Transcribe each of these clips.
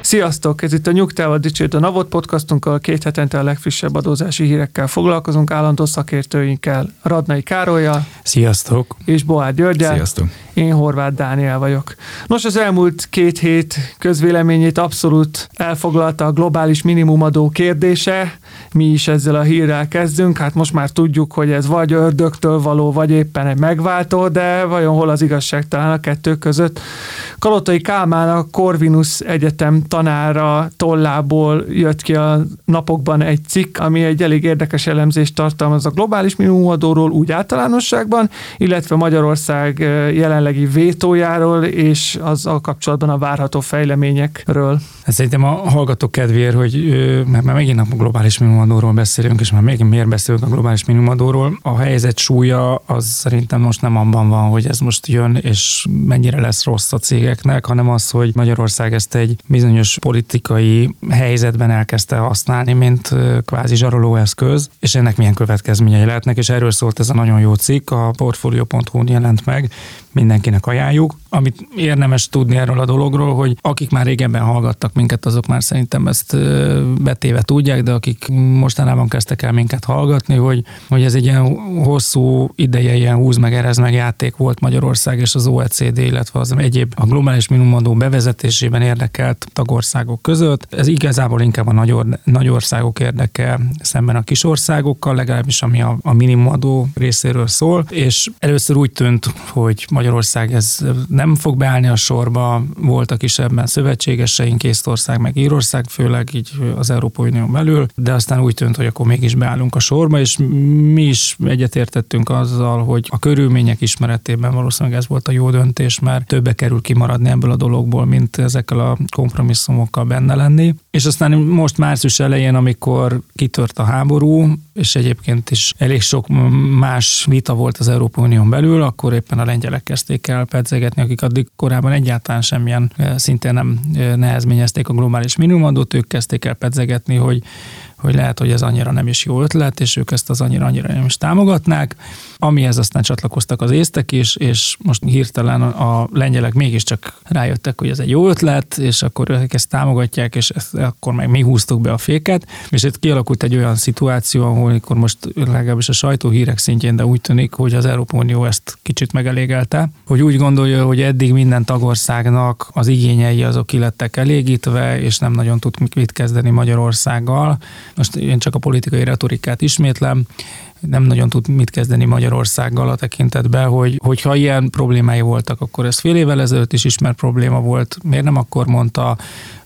Sziasztok! Ez itt a Nyugtával dicsérd a NAV-ot podcastunkkal, két hetente a legfrissebb adózási hírekkel foglalkozunk állandó szakértőinkkel, Radnai Károllyal. Sziasztok! És Boár Györgyel. Sziasztok! Én Horváth Dániel vagyok. Nos, az elmúlt két hét közvéleményét abszolút elfoglalta a globális minimumadó kérdése. Mi is ezzel a hírrel kezdünk. Hát most már tudjuk, hogy ez vagy ördögtől való, vagy éppen egy megváltó, de vajon hol az igazság talán a kettő között? Kalotai Kálmán, a Corvinus Egyetem tanára tollából jött ki a napokban egy cikk, ami egy elég érdekes elemzést tartalmaz a globális minimumadóról úgy általánosságban, illetve Magyarország jelenlegi vétójáról és azzal kapcsolatban a várható fejleményekről. Szerintem a hallgatók kedvéért, hogy mert megint a globális minimumadóról beszélünk, és már megint miért beszélünk a globális minimumadóról. A helyzet súlya az szerintem most nem abban van, hogy ez most jön, és mennyire lesz rossz a cégeknek, hanem az, hogy Magyarország ezt egy bizonyos politikai helyzetben elkezdte használni, mint kvázi zsarolóeszköz, és ennek milyen következményei lehetnek, és erről szólt ez a nagyon jó cikk, a portfolio.hu-n jelent meg, mindenkinek ajánljuk. Amit érdemes tudni erről a dologról, hogy akik már régebben hallgattak minket, azok már szerintem ezt betéve tudják, de akik mostanában kezdtek el minket hallgatni, hogy ez egy ilyen hosszú ideje, ilyen húz meg, erez meg játék volt Magyarország és az OECD, illetve az egyéb a globális minimumadó bevezetésében érdekelt tagországok között. Ez igazából inkább a nagy országok érdeke szemben a kis országokkal, legalábbis ami a minimumadó részéről szól, és először úgy tűnt, hogy Magyarország ez nem fog beállni a sorba, voltak is ebben szövetségeseink, Észtország meg Írország, főleg így az Európai Unión belül, de aztán úgy tűnt, hogy akkor mégis beállunk a sorba, és mi is egyetértettünk azzal, hogy a körülmények ismeretében valószínűleg ez volt a jó döntés, mert többe kerül kimaradni ebből a dologból, mint ezekkel a kompromisszumokkal benne lenni. És aztán most március elején, amikor kitört a háború, és egyébként is elég sok más vita volt az Európai Unión belül, akkor éppen a lengyelek kezdték el pedzegetni, akik addig korábban egyáltalán semmilyen szintén nem nehezményezték a globális minimumadót, ők kezdték el pedzegetni, hogy lehet, hogy ez annyira nem is jó ötlet, és ők ezt az annyira nem is támogatnák. Amihez aztán csatlakoztak az észtek is, és most hirtelen a lengyelek mégiscsak rájöttek, hogy ez egy jó ötlet, és akkor ők ezt támogatják, és akkor meg mi húztuk be a féket, és itt kialakult egy olyan szituáció, ahol most legalábbis a sajtóhírek szintjén, de úgy tűnik, hogy az Európai Unió ezt kicsit megelégelte, hogy úgy gondolja, hogy eddig minden tagországnak az igényei azok ki lettek elégítve, és nem nagyon tud mit kezdeni Magyarországgal. Most én csak a politikai retorikát ismétlem, nem nagyon tud mit kezdeni Magyarországgal a tekintetben, hogyha ilyen problémái voltak, akkor ez fél évvel ezelőtt is ismert probléma volt, miért nem akkor mondta,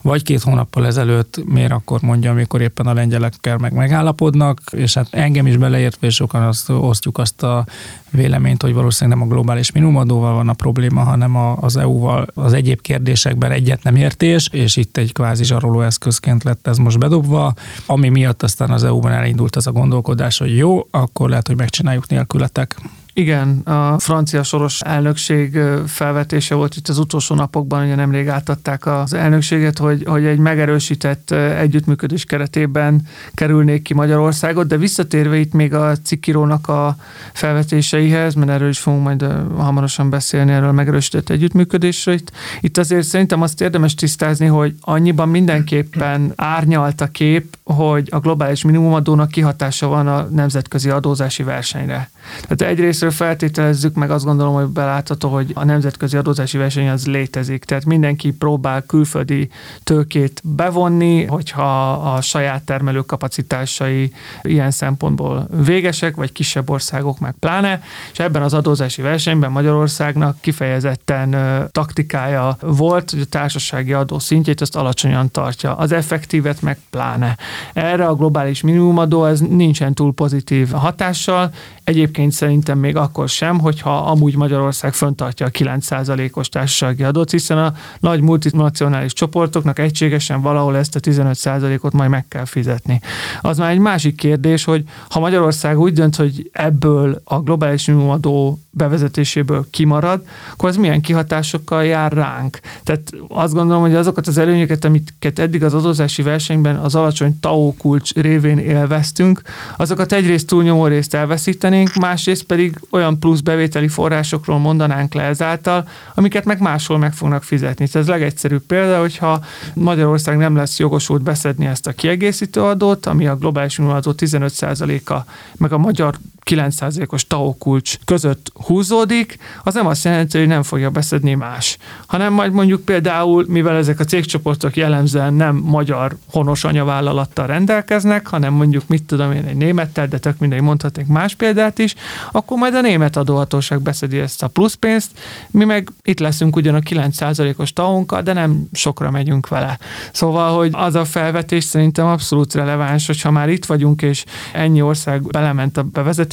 vagy két hónappal ezelőtt, miért akkor mondja, amikor éppen a lengyelekkel megállapodnak, és hát engem is beleértve, és sokan osztjuk azt a véleményt, hogy valószínűleg nem a globális minimumadóval van a probléma, hanem az EU-val az egyéb kérdésekben egyet nem értés, és itt egy kvázi zsarolóeszközként lett ez most bedobva, ami miatt aztán az EU-ban elindult az a gondolkodás, hogy jó, akkor lehet, hogy megcsináljuk nélkületek. Igen, a francia soros elnökség felvetése volt itt az utolsó napokban, ugye nemrég átadták az elnökséget, hogy egy megerősített együttműködés keretében kerülnék ki Magyarországot, de visszatérve itt még a cikkírónak a felvetéseihez, mert erről is fogunk majd hamarosan beszélni, erről a megerősített együttműködésről. Itt azért szerintem azt érdemes tisztázni, hogy annyiban mindenképpen árnyalt a kép, hogy a globális minimumadónak kihatása van a nemzetközi adózási versenyre. Tehát egyrészt feltételezzük, meg azt gondolom, hogy belátható, hogy a nemzetközi adózási verseny az létezik. Tehát mindenki próbál külföldi tőkét bevonni, hogyha a saját termelőkapacitásai ilyen szempontból végesek, vagy kisebb országok meg pláne, és ebben az adózási versenyben Magyarországnak kifejezetten taktikája volt, hogy a társasági adó szintjét azt alacsonyan tartja, az effektívet meg pláne. Erre a globális minimumadó ez nincsen túl pozitív hatással, egyébként szerintem még még akkor sem, hogyha amúgy Magyarország föntartja a 9%-os társasági adót, hiszen a nagy multinacionális csoportoknak egységesen valahol ezt a 15%-ot majd meg kell fizetni. Az már egy másik kérdés, hogy ha Magyarország úgy dönt, hogy ebből a globális minimumadó bevezetéséből kimarad, akkor az milyen kihatásokkal jár ránk? Tehát azt gondolom, hogy azokat az előnyöket, amiket eddig az adózási versenyben az alacsony TAO kulcs révén élveztünk, azokat egyrészt túlnyomó részt elveszítenénk, másrészt pedig olyan plusz bevételi forrásokról mondanánk le ezáltal, amiket meg máshol meg fognak fizetni. Tehát ez legegyszerűbb példa, hogyha Magyarország nem lesz jogosult beszedni ezt a kiegészítő adót, ami a globális minimumadó 15%-a, meg a magyar 9%-os TAO kulcs között húzódik, az nem azt jelenti, hogy nem fogja beszedni más, hanem majd mondjuk például, mivel ezek a cégcsoportok jellemzően nem magyar honos anyavállalattal rendelkeznek, hanem mondjuk mit tudom én, egy némettel, de tök mindegy, mondhatnék más példát is, akkor majd a német adóhatóság beszedi ezt a pluszpénzt, mi meg itt leszünk ugyan a 9%-os TAO-nkkal, de nem sokra megyünk vele. Szóval, hogy az a felvetés szerintem abszolút releváns, hogyha már itt vagyunk, és ennyi ország belement a bevezetésbe,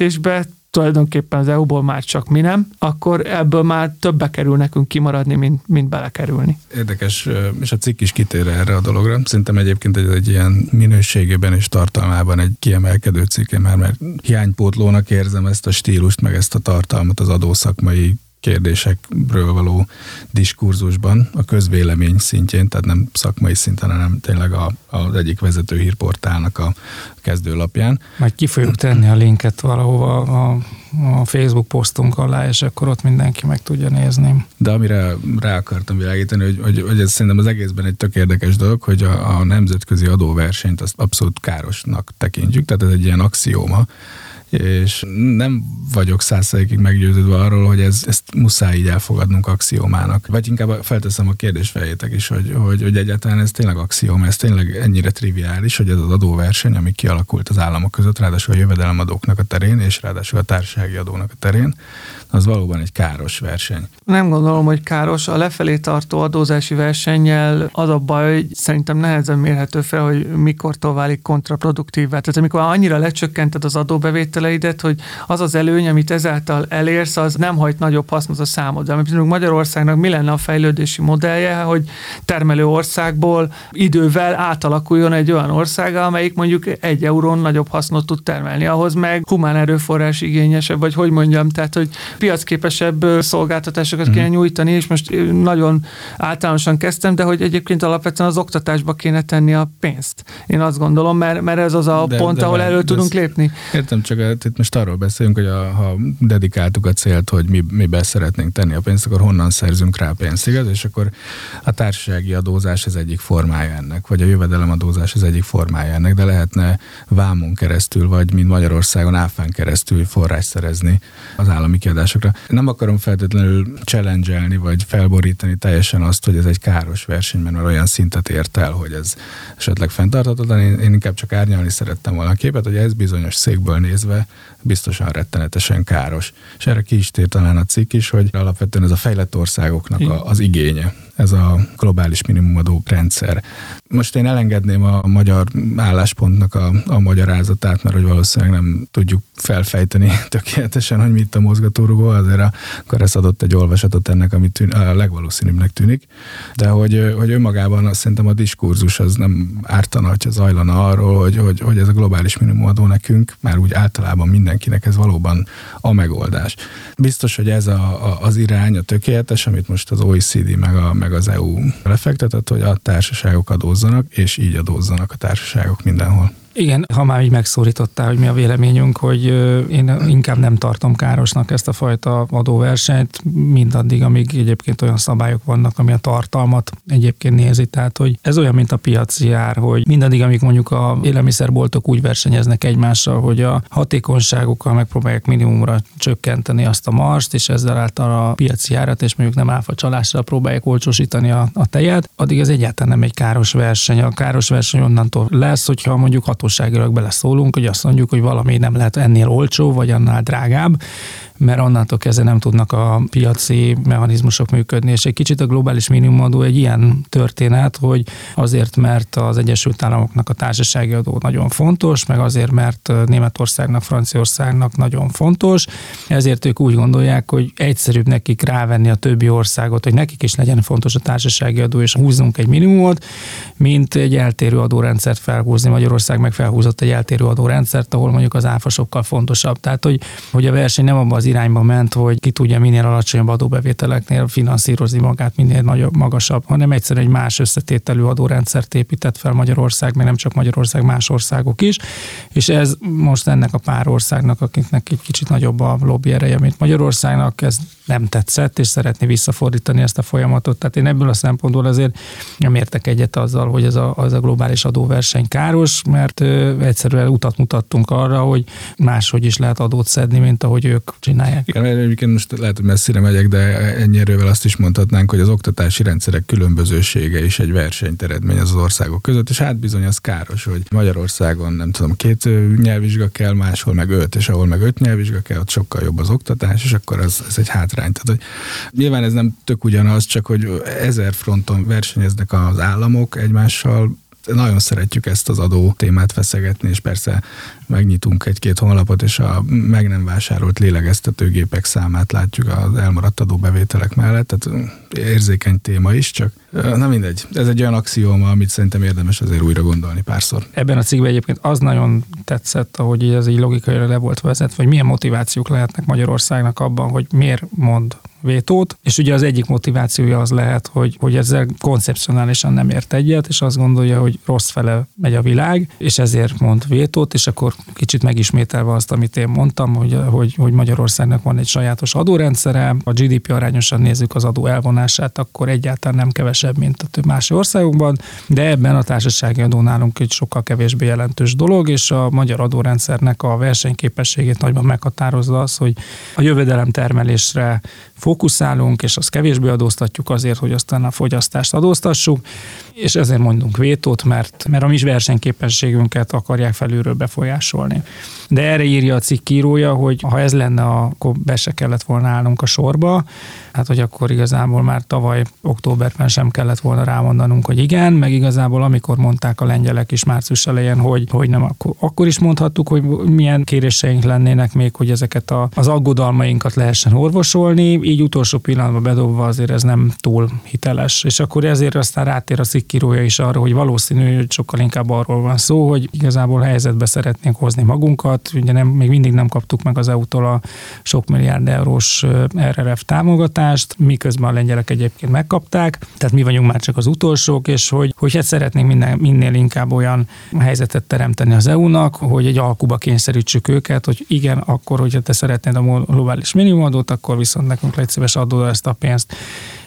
tulajdonképpen az EU-ból már csak mi nem, akkor ebből már többe kerül nekünk kimaradni, mint belekerülni. Érdekes, és a cikk is kitér erre a dologra. Szerintem egyébként egy ilyen minőségében és tartalmában egy kiemelkedő cikk, én már mert hiánypótlónak érzem ezt a stílust, meg ezt a tartalmat az adószakmai kérdésekről való diskurzusban, a közvélemény szintjén, tehát nem szakmai szinten, hanem tényleg az egyik vezető hírportálnak a kezdőlapján. Majd ki fogjuk tenni a linket valahova a Facebook posztunk alá, és akkor ott mindenki meg tudja nézni. De amire rá akartam világítani, hogy ez szerintem az egészben egy tök érdekes dolog, hogy a nemzetközi adóversenyt azt abszolút károsnak tekintjük, tehát ez egy ilyen axióma, és nem vagyok 100%-ig meggyőződve arról, hogy ezt muszáj így elfogadnunk axiomának. Vagy inkább felteszem a kérdés felétek is, hogy egyáltalán ez tényleg axióm, ez tényleg ennyire triviális, hogy ez az adóverseny, ami kialakult az államok között, ráadásul a jövedelemadóknak a terén, és ráadásul a társasági adónak a terén, az valóban egy káros verseny. Nem gondolom, hogy káros. A lefelé tartó adózási versennyel az a baj, hogy szerintem nehezen mérhető fel, hogy mikortól válik kontraproduktívvá. Tehát amikor annyira lecsökkented az adóbevételt, hogy az előny, amit ezáltal elérsz, az nem hajt nagyobb hasznot a számodra. Mert például Magyarországnak mi lenne a fejlődési modellje, hogy termelő országból idővel átalakuljon egy olyan országa, amelyik mondjuk 1 eurón nagyobb hasznot tud termelni. Ahhoz meg humán erőforrás igényesebb, vagy hogy mondjam, tehát hogy piacképesebb szolgáltatásokat kéne nyújtani, és most nagyon általánosan kezdtem, de hogy egyébként alapvetően az oktatásba kéne tenni a pénzt. Én azt gondolom, mert ez az a pont, ahol elő tudunk lépni. Értem, csak itt most arról beszélünk, hogy ha dedikáltuk a célt, hogy miben szeretnénk tenni a pénzt, akkor honnan szerzünk rá pénzt, igaz? És akkor a társasági adózás az egyik formája ennek, vagy a jövedelemadózás az egyik formája ennek, de lehetne vámon keresztül, vagy mint Magyarországon áfán keresztül forrás szerezni az állami kiadásokra. Nem akarom feltétlenül challenge-elni, vagy felborítani teljesen azt, hogy ez egy káros verseny, mert olyan szintet ért el, hogy ez esetleg fenntarthatatlan. Én inkább csak árnyalni szerettem volna a képet, hogy ez bizonyos székből nézve biztosan rettenetesen káros. És erre ki is tér talán a cikk is, hogy alapvetően ez a fejlett országoknak az igénye, ez a globális minimumadó rendszer. Most én elengedném a magyar álláspontnak a magyarázatát, mert hogy valószínűleg nem tudjuk felfejteni tökéletesen, hogy mi itt a mozgatórugó, azért akkor ez adott egy olvasatot ennek, ami a legvalószínűbbnek tűnik, de hogy önmagában azt szerintem a diskurzus az nem ártana, hogyha zajlana arról, hogy ez a globális minimumadó nekünk, már úgy általában mindenkinek ez valóban a megoldás. Biztos, hogy ez az irány a tökéletes, amit most az OECD meg az EU lefektetett, hogy a társaságok adózzanak, és így adózzanak a társaságok mindenhol. Igen, ha már így megszólítottál, hogy mi a véleményünk, hogy én inkább nem tartom károsnak ezt a fajta adóversenyt, mindaddig, amíg egyébként olyan szabályok vannak, ami a tartalmat egyébként nézi. Tehát, hogy ez olyan, mint a piaci ár, hogy mindaddig, amíg mondjuk az élelmiszerboltok úgy versenyeznek egymással, hogy a hatékonyságukkal megpróbálják minimumra csökkenteni azt a marst, és ezzel által a piaci árat, és mondjuk nem áfacsalással próbálják olcsósítani a tejet, addig ez egyáltalán nem egy káros verseny. A káros verseny onnantól lesz, hogyha mondjuk hatóságilag beleszólunk, hogy azt mondjuk, hogy valami nem lehet ennél olcsó, vagy annál drágább, mert onnantól kezdve nem tudnak a piaci mechanizmusok működni. És egy kicsit a globális minimumadó egy ilyen történet, hogy azért, mert az Egyesült Államoknak a társasági adó nagyon fontos, meg azért, mert Németországnak, Franciaországnak nagyon fontos, ezért ők úgy gondolják, hogy egyszerűbb nekik rávenni a többi országot, hogy nekik is legyen fontos a társasági adó, és húzzunk egy minimumot, mint egy eltérő adórendszert felhúzni. Magyarország meg felhúzott egy eltérő adórendszert, ahol mondjuk az áfa sokkal fontosabb. Tehát, hogy a verseny nem abba az irányba ment, hogy ki tudja minél alacsonyabb adóbevételeknél finanszírozni magát, minél nagyobb, magasabb, hanem egyszerűen egy más összetételű adórendszert épített fel Magyarország, meg nem csak Magyarország, más országok is. És ez most ennek a pár országnak, akiknek egy kicsit nagyobb a lobby ereje, mint Magyarországnak, ez nem tetszett, és szeretné visszafordítani ezt a folyamatot. Tehát én ebből a szempontból azért nem értek egyet azzal, hogy az a globális adóverseny káros, mert egyszerűen utat mutattunk arra, hogy máshogy is lehet adót szedni, mint ahogy ők csinálják. Igen, egyébként most lehet, hogy messzire megyek, de ennyi erővel azt is mondhatnánk, hogy az oktatási rendszerek különbözősége is egy versenyt eredmény az országok között, és hát bizony az káros, hogy Magyarországon nem tudom, 2 nyelvvizsga kell, máshol meg 5, és ahol meg 5 nyelvvizsga kell, ott sokkal jobb az oktatás, és akkor ez egy hátrány. Tehát, nyilván ez nem tök ugyanaz, csak hogy 1000 fronton versenyeznek az államok egymással. Nagyon szeretjük ezt az adó témát feszegetni, és persze megnyitunk egy-két honlapot, és a meg nem vásárolt lélegeztetőgépek számát látjuk az elmaradt adóbevételek mellett, tehát érzékeny téma is, csak na mindegy. Ez egy olyan axióma, amit szerintem érdemes azért újra gondolni párszor. Ebben a cikkben egyébként az nagyon tetszett, ahogy ez így logikailag le volt vezetve, hogy milyen motivációk lehetnek Magyarországnak abban, hogy miért mond vétót, és ugye az egyik motivációja az lehet, hogy ezzel koncepcionálisan nem ért egyet, és azt gondolja, hogy rossz fele megy a világ, és ezért mond vétót, és akkor kicsit megismételve azt, amit én mondtam, hogy Magyarországnak van egy sajátos adórendszere, a GDP arányosan nézzük az adó elvonását, akkor egyáltalán nem kevesebb, mint a más országokban, de ebben a társasági adó nálunk egy sokkal kevésbé jelentős dolog, és a magyar adórendszernek a versenyképességét nagyban meghatározza az, hogy a jövedelemtermelésre fókuszálunk, és azt kevésbé adóztatjuk azért, hogy aztán a fogyasztást adóztassuk, és ezért mondunk vétót, mert a mi versenyképességünket akarják felülről befolyásolni. De erre írja a cikk írója, hogy ha ez lenne, akkor be se kellett volna állnunk a sorba, hát hogy akkor igazából már tavaly októberben sem kellett volna rámondanunk, hogy igen, meg igazából amikor mondták a lengyelek is március elején, hogy nem, akkor is mondhattuk, hogy milyen kéréseink lennének még, hogy ezeket az aggodalmainkat lehessen orvosolni, így utolsó pillanatban bedobva azért ez nem túl hiteles. És akkor ezért aztán rátér a cikkírója is arra, hogy valószínű, hogy sokkal inkább arról van szó, hogy igazából helyzetbe szeretnénk hozni magunkat, ugye még mindig nem kaptuk meg az EU-tól a sok milliárd eurós RRF támogatást, miközben a lengyelek egyébként megkapták, tehát mi vagyunk már csak az utolsók, és hogy hát szeretnénk minél inkább olyan helyzetet teremteni az EU-nak, hogy egy alkuba kényszerítsük őket, hogy igen, akkor, hogyha te szeretnéd a globális minimumadót, akkor viszont nekünk légy szíves adod ezt a pénzt.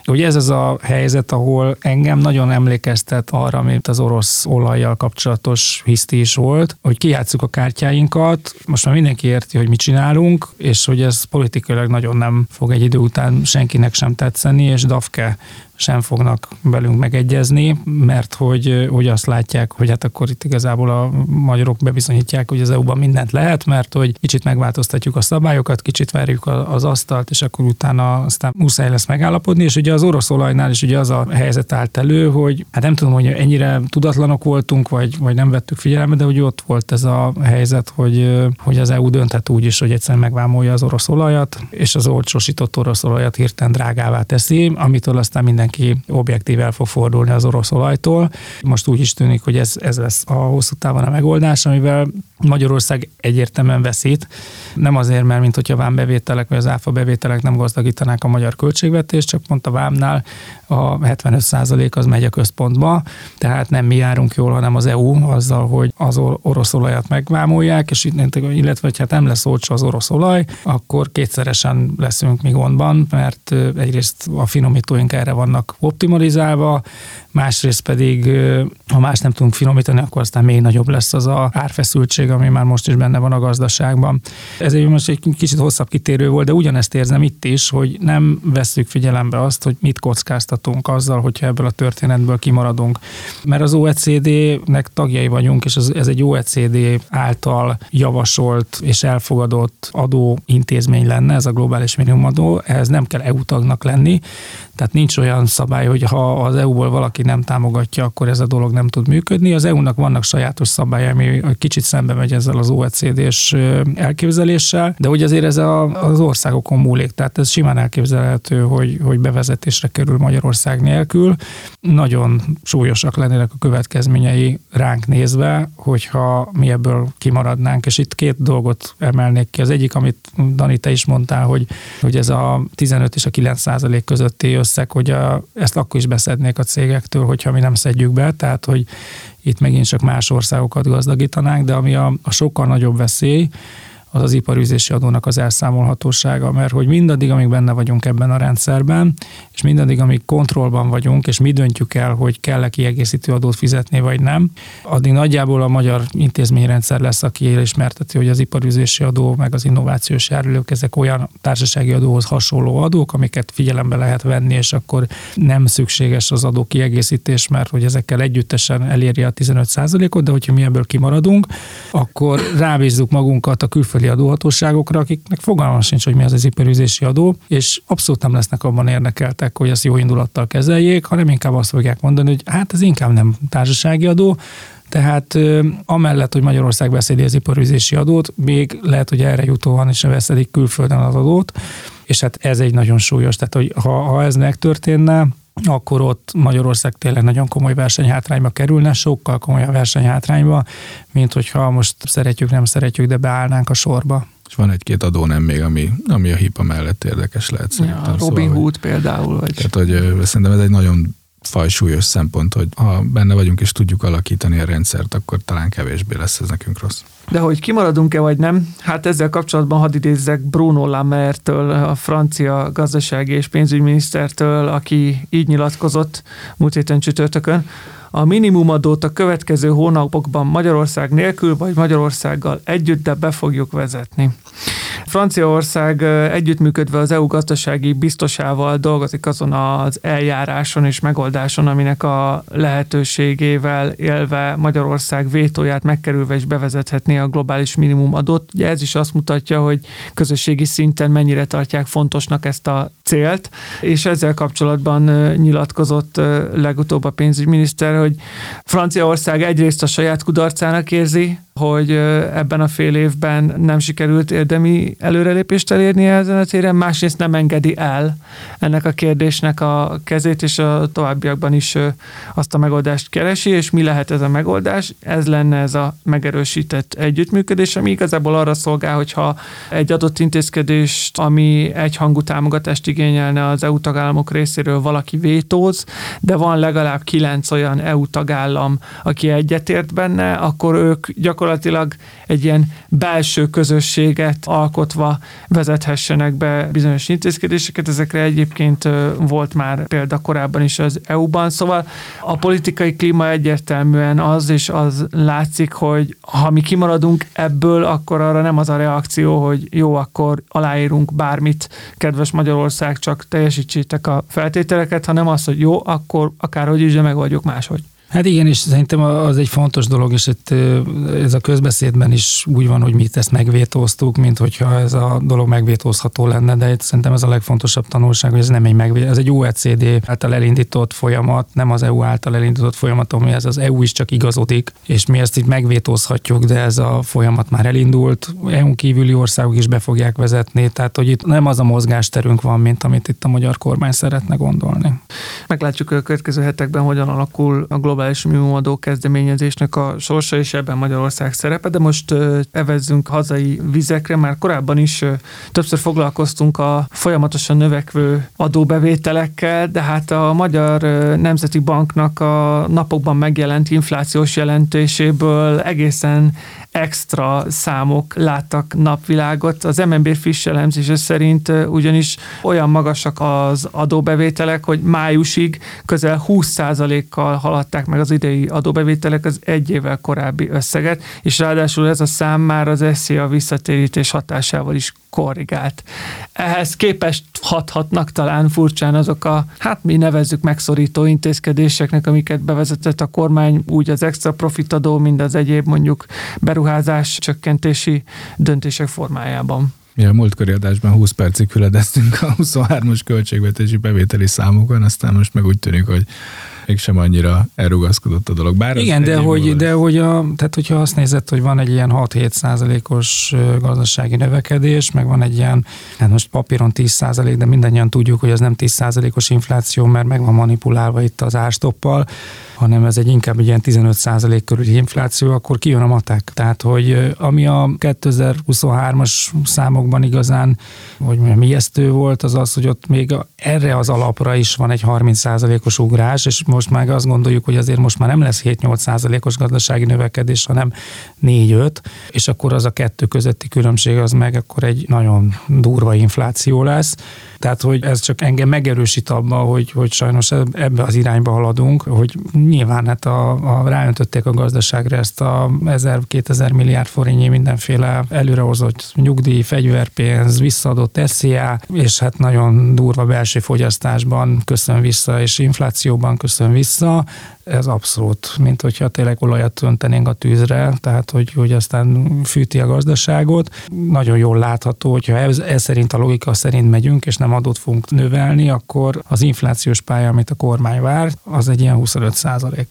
Ugye ez az a helyzet, ahol engem nagyon emlékeztet arra, amit az orosz olajjal kapcsolatos hiszti is volt, hogy kijátsszuk a kártyáinkat, most már mindenki érti, hogy mit csinálunk, és hogy ez politikailag nagyon nem fog egy idő után senkinek sem tetszeni, és dafke sem fognak velünk megegyezni, mert hogy azt látják, hogy hát akkor itt igazából a magyarok bebizonyítják, hogy az EU-ban mindent lehet, mert hogy kicsit megváltoztatjuk a szabályokat, kicsit verjük az asztalt, és akkor utána aztán muszáj lesz megállapodni, és ugye az orosz olajnál is ugye az a helyzet állt elő, hogy hát nem tudom, hogy ennyire tudatlanok voltunk, vagy nem vettük figyelembe, de hogy ott volt ez a helyzet, hogy az EU dönthet úgy is, hogy egyszerűen megvámolja az orosz olajat, és az olcsósított orosz olajat hirtelen drágává teszi, amitől aztán mindenki objektív el fog fordulni az orosz olajtól. Most úgy is tűnik, hogy ez lesz a hosszú távon a megoldás, amivel Magyarország egyértelműen veszít. Nem azért, mert mint hogyha vámbevételek vagy az áfa bevételek nem gazdagítanák a magyar költségvetést, csak pont a vámnál a 75% az megy a központba, tehát nem mi járunk jól, hanem az EU azzal, hogy az orosz olajat megvámolják, és illetve, hogy hát nem lesz olcsó az orosz olaj, akkor kétszeresen leszünk mi gondban, mert egyrészt a finomítóink erre vannak optimalizálva, másrészt pedig, ha más nem tudunk finomítani, akkor aztán még nagyobb lesz az a árfeszültség, ami már most is benne van a gazdaságban. Ez most egy kicsit hosszabb kitérő volt, de ugyanezt érzem itt is, hogy nem vesszük figyelembe azt, hogy mit kockáztatunk azzal, hogyha ebből a történetből kimaradunk. Mert az OECD-nek tagjai vagyunk, és ez egy OECD által javasolt és elfogadott adóintézmény lenne, ez a globális minimumadó, ehhez nem kell EU tagnak lenni, tehát nincs olyan szabály, hogy ha az EU-ból valaki nem támogatja, akkor ez a dolog nem tud működni. Az EU-nak vannak sajátos szabályai, ami kicsit szembe megy ezzel az OECD-s elképzeléssel, de hogy azért ez az országokon múlik, tehát ez simán elképzelhető, hogy bevezetésre kerül Magyarország nélkül. Nagyon súlyosak lennének a következményei ránk nézve, hogyha mi ebből kimaradnánk, és itt két dolgot emelnék ki. Az egyik, amit Dani, te is mondtál, hogy ez a 15 és a 9% közötti összeg, hogy ezt akkor is beszednék a cégektől, hogyha mi nem szedjük be, tehát hogy itt megint csak más országokat gazdagítanánk, de ami a sokkal nagyobb veszély, az az iparűzési adónak az elszámolhatósága, mert hogy mindaddig, amíg benne vagyunk ebben a rendszerben, és mindaddig, amíg kontrollban vagyunk, és mi döntjük el, hogy kell-e kiegészítő adót fizetni, vagy nem, addig nagyjából a magyar intézményrendszer lesz, aki elismerteti, hogy az iparűzési adó, meg az innovációs járulók, ezek olyan társasági adóhoz hasonló adók, amiket figyelembe lehet venni, és akkor nem szükséges az adó kiegészítés, mert hogy ezekkel együttesen eléri a 15%-ot, de hogyha mi ebből kimaradunk, akkor rábízzuk magunkat a külföldi adóhatóságokra, akiknek fogalma sincs, hogy mi az iparűzési adó, és abszolút nem lesznek abban érdekeltek, hogy ezt jó indulattal kezeljék, hanem inkább azt fogják mondani, hogy hát ez inkább nem társasági adó, tehát amellett, hogy Magyarország beszedi az iparűzési adót, még lehet, hogy erre jutóan is veszedik külföldön az adót, és hát ez egy nagyon súlyos, tehát hogy ha ez megtörténne, akkor ott Magyarország tényleg nagyon komoly versenyhátrányba kerülne, sokkal komolyabb versenyhátrányba, mint hogyha most szeretjük, nem szeretjük, de beállnánk a sorba. És van egy-két adónem még, ami a Hipa mellett érdekes lehet szerintem. Ja, Robin Hood például. Vagy... Tehát, hogy szerintem ez egy nagyon fajsúlyos szempont, hogy ha benne vagyunk és tudjuk alakítani a rendszert, akkor talán kevésbé lesz ez nekünk rossz. De hogy kimaradunk-e vagy nem? Hát ezzel kapcsolatban hadd idézzek Bruno Lamertől, a francia gazdasági és pénzügyminisztertől, aki így nyilatkozott múlt héten csütörtökön. A minimumadót a következő hónapokban Magyarország nélkül vagy Magyarországgal együtt, de be fogjuk vezetni. Franciaország együttműködve az EU gazdasági biztosával dolgozik azon az eljáráson és megoldáson, aminek a lehetőségével élve Magyarország vétóját megkerülve is bevezethetné a globális minimumadót. Ugye ez is azt mutatja, hogy közösségi szinten mennyire tartják fontosnak ezt a célt, és ezzel kapcsolatban nyilatkozott legutóbb a pénzügyminiszter, hogy Franciaország egyrészt a saját kudarcának érzi, hogy ebben a fél évben nem sikerült érdemi előrelépést elérnie ezen a téren, másrészt nem engedi el ennek a kérdésnek a kezét, és a továbbiakban is azt a megoldást keresi, és mi lehet ez a megoldás? Ez lenne ez a megerősített együttműködés, ami igazából arra szolgál, hogyha egy adott intézkedést, ami egyhangú támogatást igényelne az EU tagállamok részéről, valaki vétóz, de van legalább 9 olyan EU tagállam, aki egyetért benne, akkor ők gyakorlatilag egy ilyen belső közösséget alkotva vezethessenek be bizonyos intézkedéseket. Ezekre egyébként volt már példa korábban is az EU-ban. Szóval a politikai klíma egyértelműen az, és az látszik, hogy ha mi kimaradunk ebből, akkor arra nem az a reakció, hogy jó, akkor aláírunk bármit, kedves Magyarország, csak teljesítsétek a feltételeket, hanem az, hogy jó, akkor akárhogy is, de megoldjuk máshogy. Hát igen, és szerintem az egy fontos dolog, és itt ez a közbeszédben is úgy van, hogy mi ezt megvétóztuk, mint hogyha ez a dolog megvétózható lenne, de itt szerintem ez a legfontosabb tanulság, hogy ez nem egy ez egy OECD által elindított folyamat, nem az EU által elindított folyamat, ami ez az EU is csak igazodik, és mi ezt itt megvétózhatjuk, de ez a folyamat már elindult, EU kívüli országok is be fogják vezetni, tehát hogy itt nem az a mozgásterünk van, mint amit itt a magyar kormány szeretne gondolni. Meglátjuk a következő hetekben, hogyan alakul a globális minimumadó kezdeményezésnek a sorsa, és ebben Magyarország szerepe, de most evezzünk hazai vizekre. Már korábban is többször foglalkoztunk a folyamatosan növekvő adóbevételekkel, de hát a Magyar Nemzeti Banknak a napokban megjelent inflációs jelentéséből egészen extra számok láttak napvilágot. Az MNB friss elemzése szerint ugyanis olyan magasak az adóbevételek, hogy májusig közel 20%-kal haladták meg az idei adóbevételek az egy évvel korábbi összeget, és ráadásul ez a szám már az SZIA visszatérítés hatásával is korrigált. Ehhez képest hathatnak talán furcsán azok a, hát mi nevezzük megszorító intézkedéseknek, amiket bevezetett a kormány, úgy az extra profitadó, mind az egyéb mondjuk beruházás csökkentési döntések formájában. Ja, a múltkori adásban 20 percig hüledeztünk a 23-as költségvetési bevételi számokon, aztán most meg úgy tűnik, hogy mégsem annyira elrugaszkodott a dolog. Bár igen, tehát hogyha azt nézed, hogy van egy ilyen 6-7%-os gazdasági növekedés, meg van egy ilyen, hát most papíron 10%, de mindannyian tudjuk, hogy az nem 10%-os infláció, mert meg van manipulálva itt az árstoppal, hanem ez egy inkább egy ilyen 15% körüli infláció, akkor kijön a matek. Tehát, hogy ami a 2023-as számokban igazán, hogy mondjam, ijesztő volt, az az, hogy ott még erre az alapra is van egy 30%-os ugrás, és most már azt gondoljuk, hogy azért most már nem lesz 7-8%-os gazdasági növekedés, hanem 4-5, és akkor az a kettő közötti különbség az meg akkor egy nagyon durva infláció lesz. Tehát, hogy ez csak engem megerősít abban, hogy sajnos ebbe az irányba haladunk, hogy nyilván hát ráöntötték a gazdaságra ezt a 1000-2000 milliárd forintnyi mindenféle előrehozott nyugdíj, fegyverpénz, visszaadott SZIA, és hát nagyon durva belső fogyasztásban köszön vissza, és inflációban köszön vissza. Ez abszolút, mint hogyha tényleg olajat öntenénk a tűzre, tehát hogy aztán fűti a gazdaságot. Nagyon jól látható, hogyha ez szerint a logika szerint megyünk, és nem adót fogunk növelni, akkor az inflációs pálya, amit a kormány vár, az egy ilyen 25%.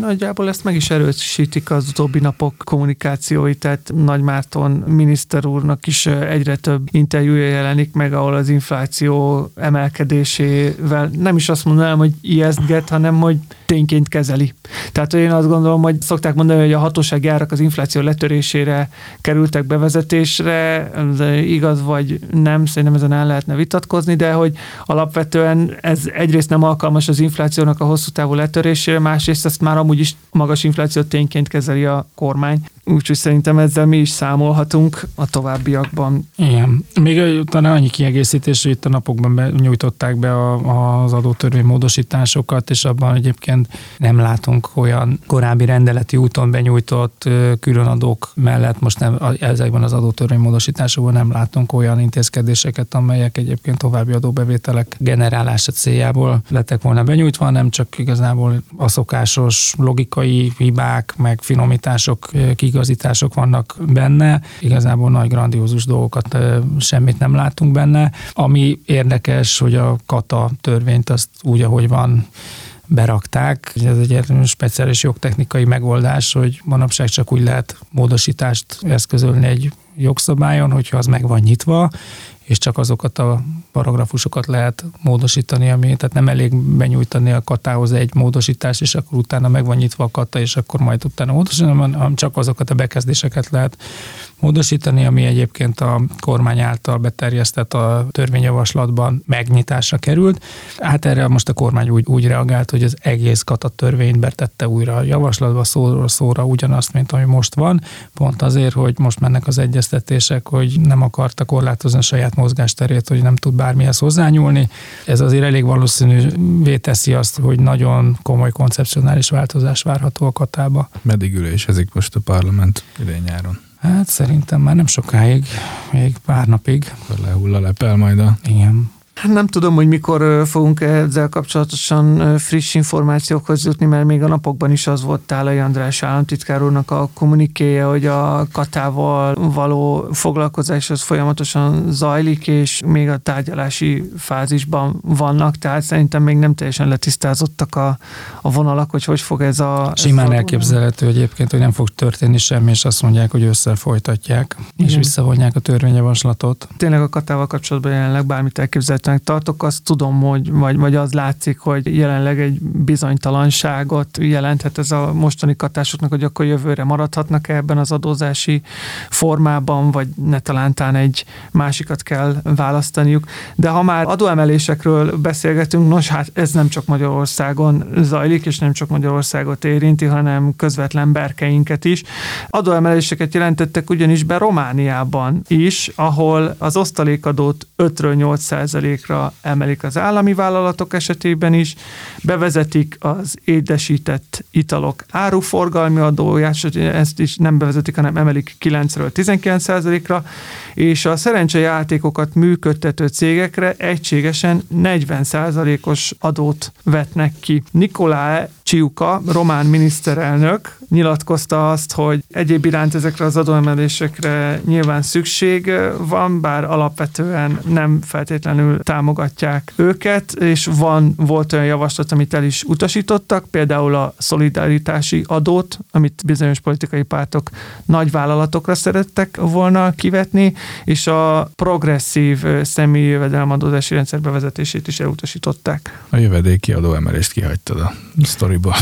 Nagyjából ezt meg is erősítik az utóbbi napok kommunikációi, tehát Nagy Márton miniszter úrnak is egyre több interjúja jelenik meg, ahol az infláció emelkedésével nem is azt mondanám, hogy ijesztget, hanem hogy tényként kezeli. Tehát én azt gondolom, hogy szokták mondani, hogy a hatósági árak az infláció letörésére kerültek bevezetésre, igaz vagy nem, szerintem ezen el lehetne vitatkozni, de hogy alapvetően ez egyrészt nem alkalmas az inflációnak a hosszú távú letörésére, másrészt ezt már amúgy is magas infláció tényként kezeli a kormány. Úgyhogy szerintem ezzel mi is számolhatunk a továbbiakban. Igen. Még talán annyi kiegészítés, hogy itt a napokban nyújtották be az adótörvény módosításokat, és abban egyébként nem látunk olyan korábbi rendeleti úton benyújtott különadók mellett, most nem, ezekben az adótörvény módosításokban nem látunk olyan intézkedéseket, amelyek egyébként további adóbevételek generálása céljából lettek volna benyújtva, hanem csak igazából a szokásos logikai hibák, meg finomítások, igazítások vannak benne, igazából nagy grandiózus dolgokat, semmit nem látunk benne. Ami érdekes, hogy a KATA törvényt azt úgy, ahogy van, berakták. Ez egy speciális jogtechnikai megoldás, hogy manapság csak úgy lehet módosítást eszközölni egy jogszabályon, hogyha az meg van nyitva, és csak azokat a paragrafusokat lehet módosítani, tehát nem elég benyújtani a katához egy módosítást, és akkor utána meg van nyitva a kata, és akkor majd utána módosítani, hanem csak azokat a bekezdéseket lehet módosítani, ami egyébként a kormány által beterjesztett a törvényjavaslatban megnyitásra került. Hát erre most a kormány úgy reagált, hogy az egész kata törvényt betette újra a javaslatba, szóra ugyanazt, mint ami most van, pont azért, hogy most mennek az egyeztetések, hogy nem akarta korlátozni a saját mozgásterét, hogy nem tud bármihez hozzányúlni. Ez azért elég valószínűvé teszi azt, hogy nagyon komoly koncepcionális változás várható a katába. Meddig ülésezik most a parlament idén nyáron? Hát szerintem már nem sokáig, még pár napig. Lehull a lepel majd a... Igen. Nem tudom, hogy mikor fogunk ezzel kapcsolatosan friss információkhoz jutni, mert még a napokban is az volt Talai András államtitkár úrnak a kommunikéje, hogy a katával való foglalkozás az folyamatosan zajlik, és még a tárgyalási fázisban vannak, tehát szerintem még nem teljesen letisztázottak a vonalak, hogy fog ez a... Simán elképzelhető egyébként, hogy nem fog történni semmi, és azt mondják, hogy ősszel folytatják, és visszavonják a törvényjavaslatot. Tényleg a katával kapcsolatban jelenleg bármit elképzelhető, fontosnak tartok, azt tudom, hogy, vagy az látszik, hogy jelenleg egy bizonytalanságot jelenthet ez a mostani katásoknak, hogy akkor jövőre maradhatnak ebben az adózási formában, vagy ne talántán egy másikat kell választaniuk. De ha már adóemelésekről beszélgetünk, nos, hát ez nem csak Magyarországon zajlik, és nem csak Magyarországot érinti, hanem közvetlen berkeinket is. Adóemeléseket jelentettek ugyanis be Romániában is, ahol az osztalékadót 5-8%-ra emelik az állami vállalatok esetében is, bevezetik az édesített italok áruforgalmi adóját, ezt is nem bevezetik, hanem emelik 9-19%-ra, és a szerencsejátékokat működtető cégekre egységesen 40%-os adót vetnek ki. Nikolá Ciuca, román miniszterelnök nyilatkozta azt, hogy egyéb iránt ezekre az adóemelésekre nyilván szükség van, bár alapvetően nem feltétlenül támogatják őket, és volt olyan javaslat, amit el is utasítottak, például a szolidaritási adót, amit bizonyos politikai pártok nagyvállalatokra szerettek volna kivetni, és a progresszív személyi jövedelemadózási rendszer bevezetését is elutasították. A jövedéki adóemelést kihagytad a sztoriból.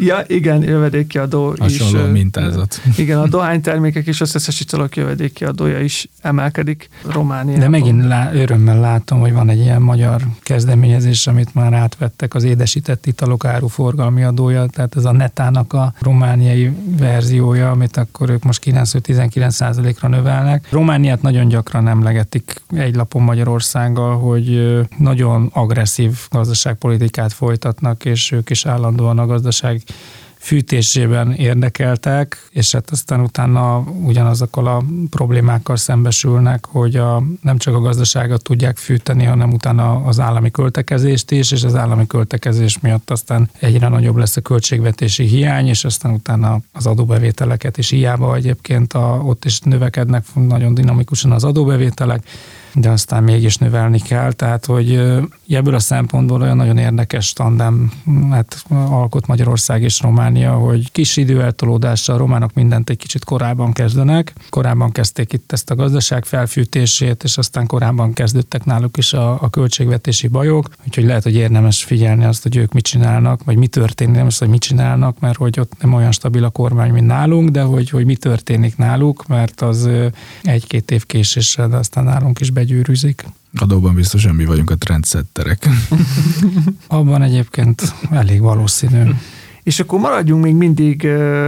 Ja, igen, jövedéki adó is. Hasonló mintázat. Igen, a dohánytermékek és összes italok jövedéki adója is emelkedik Romániában. De megint örömmel látom, hogy van egy ilyen magyar kezdeményezés, amit már átvettek, az édesített italok áruforgalmi adója, tehát ez a netának a romániai verziója, amit akkor ők most 9-19%-ra növelnek. Romániát nagyon gyakran emlegetik egy lapon Magyarországgal, hogy nagyon agresszív gazdaságpolitikát folytatnak, és ők is állandóan a gazdaság fűtésében érdekeltek, és hát aztán utána ugyanazokkal a problémákkal szembesülnek, hogy nem csak a gazdaságot tudják fűteni, hanem utána az állami költekezést is, és az állami költekezés miatt aztán egyre nagyobb lesz a költségvetési hiány, és aztán utána az adóbevételeket is hiába egyébként ott is növekednek nagyon dinamikusan az adóbevételek, de aztán mégis növelni kell, tehát hogy ebből a szempontból olyan nagyon érdekes tandem alkot Magyarország és Románia, hogy kis időeltolódással a románok mindent egy kicsit korábban kezdenek, korábban kezdték itt ezt a gazdaság felfűtését, és aztán korábban kezdődtek náluk is a költségvetési bajok, úgyhogy lehet, hogy érdemes figyelni azt, hogy ők mit csinálnak, vagy mi történik, nem azt, hogy mit csinálnak, mert hogy ott nem olyan stabil a kormány, mint nálunk, de hogy mi történik náluk, mert az 1-2 év késéssel, de aztán nálunk is begyűrűzik. Adóban biztosan mi vagyunk a trendsetterek. Abban egyébként elég valószínű. És akkor maradjunk még mindig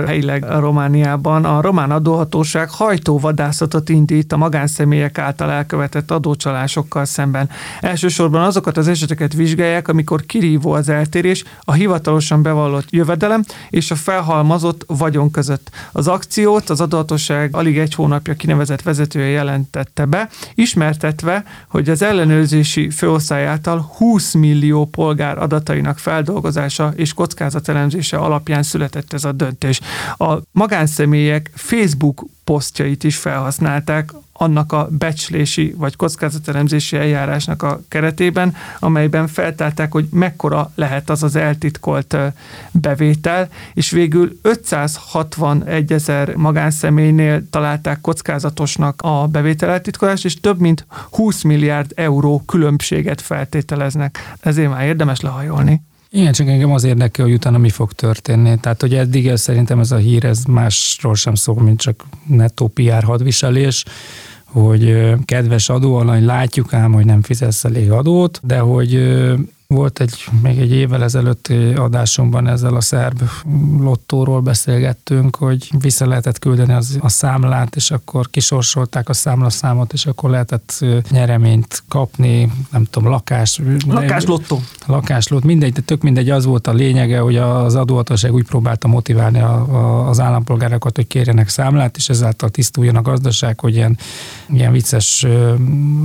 helyileg Romániában. A román adóhatóság hajtóvadászatot indít a magánszemélyek által elkövetett adócsalásokkal szemben. Elsősorban azokat az eseteket vizsgálják, amikor kirívó az eltérés a hivatalosan bevallott jövedelem és a felhalmazott vagyon között. Az akciót az adóhatóság alig egy hónapja kinevezett vezetője jelentette be, ismertetve, hogy az ellenőrzési főosztály által 20 millió polgár adatainak feldolgozása és kockázatelemzése alapján született ez a döntés. A magánszemélyek Facebook posztjait is felhasználták annak a becslési vagy kockázatelemzési eljárásnak a keretében, amelyben feltárták, hogy mekkora lehet az az eltitkolt bevétel, és végül 561 000 magánszemélynél találták kockázatosnak a bevétel eltitkolást, és több mint 20 milliárd euró különbséget feltételeznek. Ezért már érdemes lehajolni. Igen, csak engem az érdekel, hogy utána mi fog történni. Tehát, hogy eddig szerintem ez a hír, ez másról sem szól, mint csak nettó PR hadviselés, hogy kedves adóalany, látjuk ám, hogy nem fizetsz elég adót, de hogy volt még egy évvel ezelőtt adásomban ezzel a szerb lottóról beszélgettünk, hogy vissza lehetett küldeni a számlát, és akkor kisorsolták a számlaszámot, és akkor lehetett nyereményt kapni, nem tudom, lakáslottó, mindegy, de tök mindegy, az volt a lényege, hogy az adóhatóság úgy próbálta motiválni az állampolgárokat, hogy kérjenek számlát, és ezáltal tisztuljon a gazdaság, hogy ilyen vicces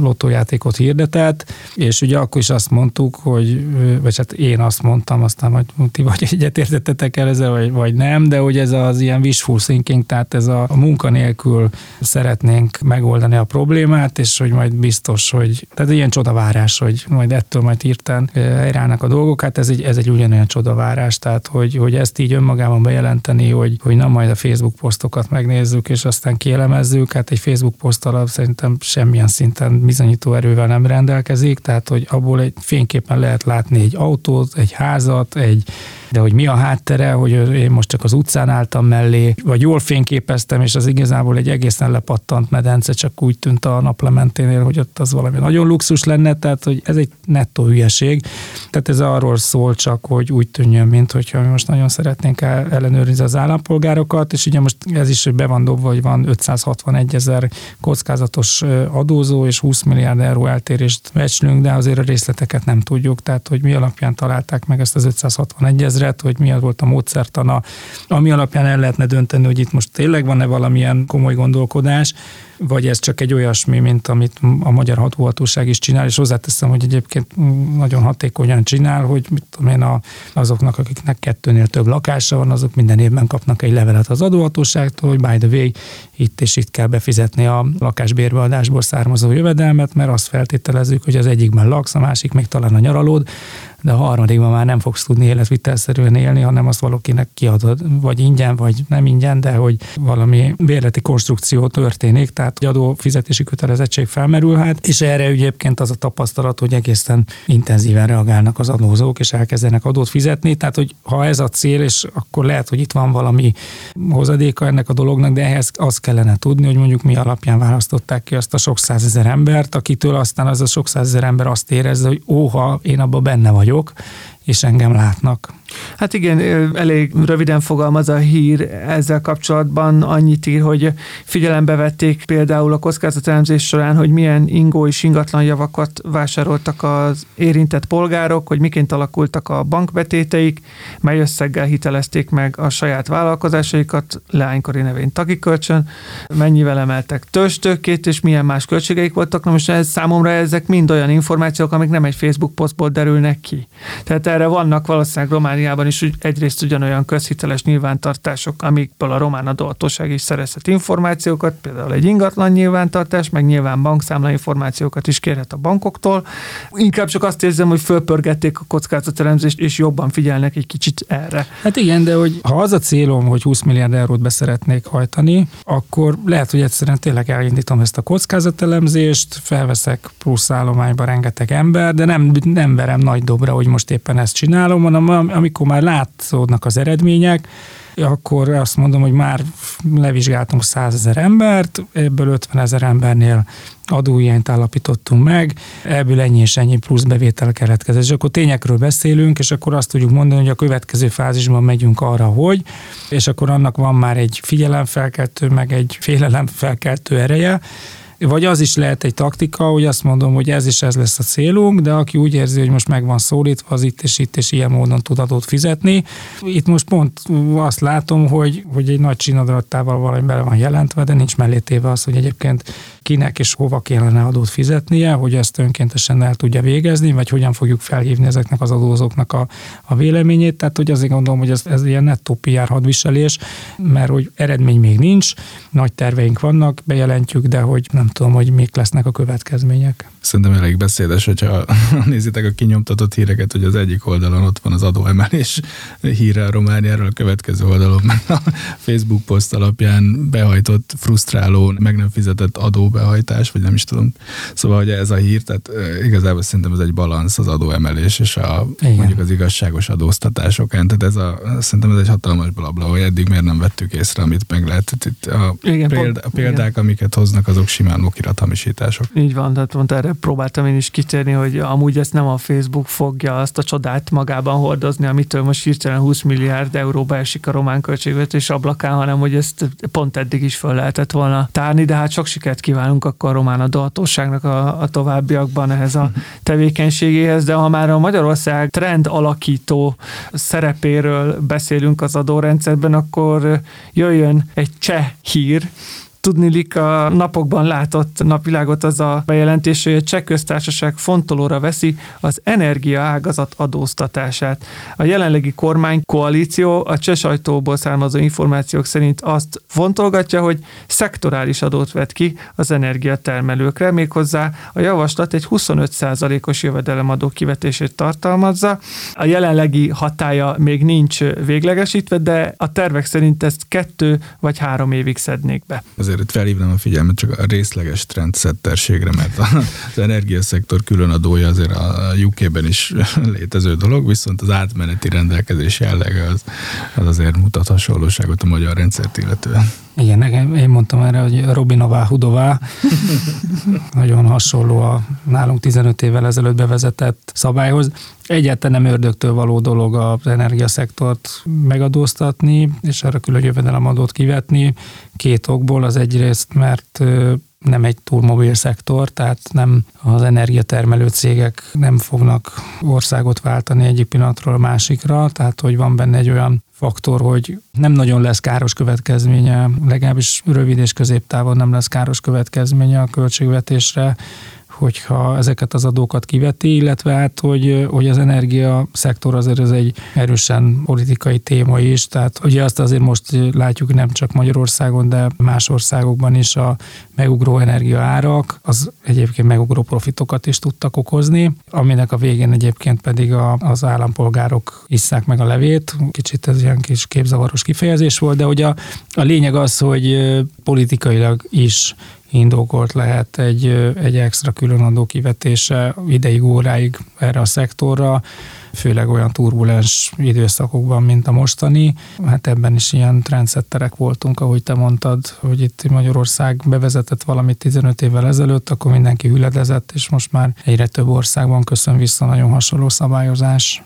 lottójátékot hirdetett, és ugye akkor is azt mondtuk, hogy vagy hát én azt mondtam, aztán majd ti vagy egyetértettetek el ezzel, vagy nem, de hogy ez az ilyen wishful thinking, tehát ez a munka nélkül szeretnénk megoldani a problémát, és hogy majd biztos, hogy tehát ilyen csodavárás, hogy majd ettől majd hirtelen helyreállnak a dolgok, hát ez egy ugyanolyan csodavárás, tehát hogy ezt így önmagában bejelenteni, hogy na majd a Facebook posztokat megnézzük, és aztán kielemezzük, hát egy Facebook poszt alap szerintem semmilyen szinten bizonyító erővel nem rendelkezik, tehát hogy abból egy fényképpen lehet látni egy autót, egy házat, de hogy mi a háttere, hogy én most csak az utcán álltam mellé, vagy jól fényképeztem, és az igazából egy egészen lepattant medence, csak úgy tűnt a naplementénél, hogy ott az valami nagyon luxus lenne, tehát hogy ez egy nettó hülyeség. Tehát ez arról szól csak, hogy úgy tűnjön, mint hogyha mi most nagyon szeretnénk ellenőrizni az állampolgárokat, és ugye most ez is, hogy be van dobva, hogy van 561 000 kockázatos adózó, és 20 milliárd euró eltérést becslünk, de azért a részleteket nem tudjuk, tehát hogy mi alapján találták meg ezt az 561 000, hogy mi volt a módszertana, ami alapján el lehetne dönteni, hogy itt most tényleg van-e valamilyen komoly gondolkodás, vagy ez csak egy olyasmi, mint amit a magyar hatóhatóság is csinál, és hozzáteszem, hogy egyébként nagyon hatékonyan csinál, hogy mit tudom én, azoknak, akiknek 2-nél több lakása van, azok minden évben kapnak egy levelet az adóhatóságtól, hogy by the way, itt és itt kell befizetni a lakásbérbeadásból származó jövedelmet, mert azt feltételezzük, hogy az egyikben laksz, a másik még talán a nyaralód, de a harmadikban már nem fogsz tudni életvitelszerűen élni, hanem azt valakinek kiadod, vagy ingyen, vagy nem ingyen, de hogy valami bérleti konstrukció történik, tehát adó fizetési kötelezettség felmerül, hát, és erre egyébként az a tapasztalat, hogy egészen intenzíven reagálnak az adózók, és elkezdenek adót fizetni, tehát hogy ha ez a cél, és akkor lehet, hogy itt van valami hozadéka ennek a dolognak, de ehhez azt kellene tudni, hogy mondjuk mi alapján választották ki azt a sok százezer embert, akitől aztán az a sok százezer ember azt érezze, hogy óha, én abban benne vagyok, és engem látnak. Hát igen, elég röviden fogalmaz a hír ezzel kapcsolatban. Annyit ír, hogy figyelembe vették például a kockázatelemzés során, hogy milyen ingó és ingatlan javakat vásároltak az érintett polgárok, hogy miként alakultak a bankbetéteik, mely összeggel hitelezték meg a saját vállalkozásaikat, leánykori nevén tagi kölcsön, mennyivel emeltek tőzsdőkét, és milyen más költségeik voltak. Na most számomra ezek mind olyan információk, amik nem egy Facebook posztból derülnek ki. Tehát erre vannak valószínűleg Romániában is egyrészt ugyanolyan közhiteles nyilvántartások, amikből a román adóhatóság is szerezhet információkat, például egy ingatlan nyilvántartás, meg nyilván bankszámla információkat is kérhet a bankoktól. Inkább csak azt érzem, hogy fölpörgették a kockázatelemzést, és jobban figyelnek egy kicsit erre. Hát igen, de hogy ha az a célom, hogy 20 milliárd eurót beszeretnék hajtani, akkor lehet, hogy egyszerűen tényleg elindítom ezt a kockázatelemzést, felveszek plusz állományba rengeteg ember, de nem verem nagy dobra, hogy most éppen ezt csinálom, hanem amikor már látszódnak az eredmények, akkor azt mondom, hogy már levizsgáltunk 100 000 embert, ebből 50 000 embernél adóhiányt állapítottunk meg, ebből ennyi és ennyi plusz bevétel keletkezett. És akkor tényekről beszélünk, és akkor azt tudjuk mondani, hogy a következő fázisban megyünk arra, hogy, és akkor annak van már egy figyelemfelkeltő, meg egy félelemfelkeltő ereje, vagy az is lehet egy taktika, hogy azt mondom, hogy ez is ez lesz a célunk, de aki úgy érzi, hogy most meg van szólítva, az itt és ilyen módon tud adót fizetni. Itt most pont azt látom, hogy egy nagy csinadrattával valami bele van jelentve, de nincs mellétéve az, hogy egyébként kinek és hova kellene adót fizetnie, hogy ezt önkéntesen el tudja végezni, vagy hogyan fogjuk felhívni ezeknek az adózóknak a véleményét. Tehát hogy azért gondolom, hogy ez ilyen nettó PR hadviselés, mert hogy eredmény még nincs, nagy terveink vannak, bejelentjük, de hogy nem tudom, hogy mik lesznek a következmények. Szerintem elég beszédes, hogyha nézitek a kinyomtatott híreket, hogy az egyik oldalon ott van az adóemelés híre a Romániáról, a következő oldalon a Facebook poszt alapján behajtott, frusztráló, meg nem fizetett adóbehajtás, vagy nem is tudom. Szóval, hogy ez a hír, tehát igazából szerintem ez egy balansz az adóemelés és mondjuk az igazságos adóztatásokán. Tehát szerintem ez egy hatalmas blabla, hogy eddig miért nem vettük észre, amit meg lehetett itt. A példák, igen, amiket hoznak, azok simán okirathamisítások. Így van, tehát pont erre próbáltam én is kitérni, hogy amúgy ezt nem a Facebook fogja azt a csodát magában hordozni, amitől most hirtelen 20 milliárd euróba esik a román költségvetés ablakán, hanem hogy ezt pont eddig is föl lehetett volna tárni, de hát sok sikert kívánunk akkor a román adóhatóságnak a továbbiakban ehhez a tevékenységéhez, de ha már a Magyarország trend alakító szerepéről beszélünk az adórendszerben, akkor jöjjön egy cseh hír. Tudniillik a napokban látott napvilágot az a bejelentés, hogy a Cseh Köztársaság fontolóra veszi az energiaágazat adóztatását. A jelenlegi kormánykoalíció a cseh sajtóból származó információk szerint azt fontolgatja, hogy szektorális adót vet ki az energiatermelőkre, méghozzá a javaslat egy 25%-os jövedelemadó kivetését tartalmazza. A jelenlegi hatálya még nincs véglegesítve, de a tervek szerint ezt 2 vagy 3 évig szednék be. Azért itt felhívnám a figyelmet csak a részleges trendsetterségre, mert az energiaszektor különadója azért a UK-ben is létező dolog, viszont az átmeneti rendelkezés jellege az azért mutat hasonlóságot a magyar rendszert illetően. Igen, én mondtam erre, hogy Robinová Hudová. Nagyon hasonló a nálunk 15 évvel ezelőtt bevezetett szabályhoz. Egyáltalán nem ördögtől való dolog az energiaszektort megadóztatni, és erre külön jövedelemadót kivetni. 2 okból, az egyrészt, mert nem egy túl mobil szektor, tehát nem az energiatermelő cégek nem fognak országot váltani egyik pillanatról a másikra, tehát hogy van benne egy olyan faktor, hogy nem nagyon lesz káros következménye, legalábbis rövid és középtávon nem lesz káros következménye a költségvetésre, hogyha ezeket az adókat kiveti, illetve hát, hogy az energiaszektor azért ez egy erősen politikai téma is, tehát ugye azt azért most látjuk nem csak Magyarországon, de más országokban is a megugró energiaárak, az egyébként megugró profitokat is tudtak okozni, aminek a végén egyébként pedig az állampolgárok isszák meg a levét. Kicsit ez ilyen kis képzavaros kifejezés volt, de hogy a lényeg az, hogy politikailag is indokolt lehet egy extra különadó kivetése ideig, óráig erre a szektorra, főleg olyan turbulens időszakokban, mint a mostani. Hát ebben is ilyen trendsetterek voltunk, ahogy te mondtad, hogy itt Magyarország bevezetett valamit 15 évvel ezelőtt, akkor mindenki hüledezett, és most már egyre több országban köszön vissza nagyon hasonló szabályozás.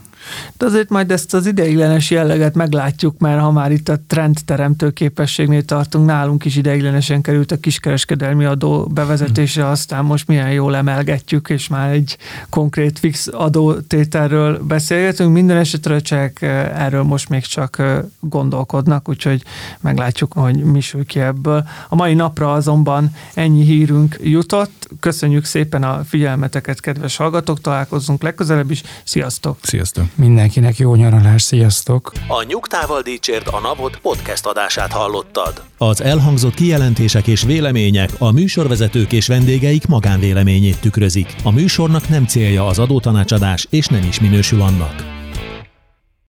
De azért majd ezt az ideiglenes jelleget meglátjuk, mert ha már itt a trendteremtő képességnél tartunk, nálunk is ideiglenesen került a kiskereskedelmi adó bevezetése, aztán most milyen jól emelgetjük, és már egy konkrét fix adótételről beszélgetünk. Minden esetre a csehek erről most még csak gondolkodnak, úgyhogy meglátjuk, hogy mi sül ki ebből. A mai napra azonban ennyi hírünk jutott. Köszönjük szépen a figyelmeteket, kedves hallgatók, találkozzunk legközelebb is. Sziasztok! Sziasztok! Mindenkinek jó nyaralás, sziasztok! A Nyugtával dicsérd a NAV-ot podcast adását hallottad. Az elhangzott kijelentések és vélemények a műsorvezetők és vendégeik magánvéleményét tükrözik. A műsornak nem célja az adótanácsadás, és nem is minősül annak.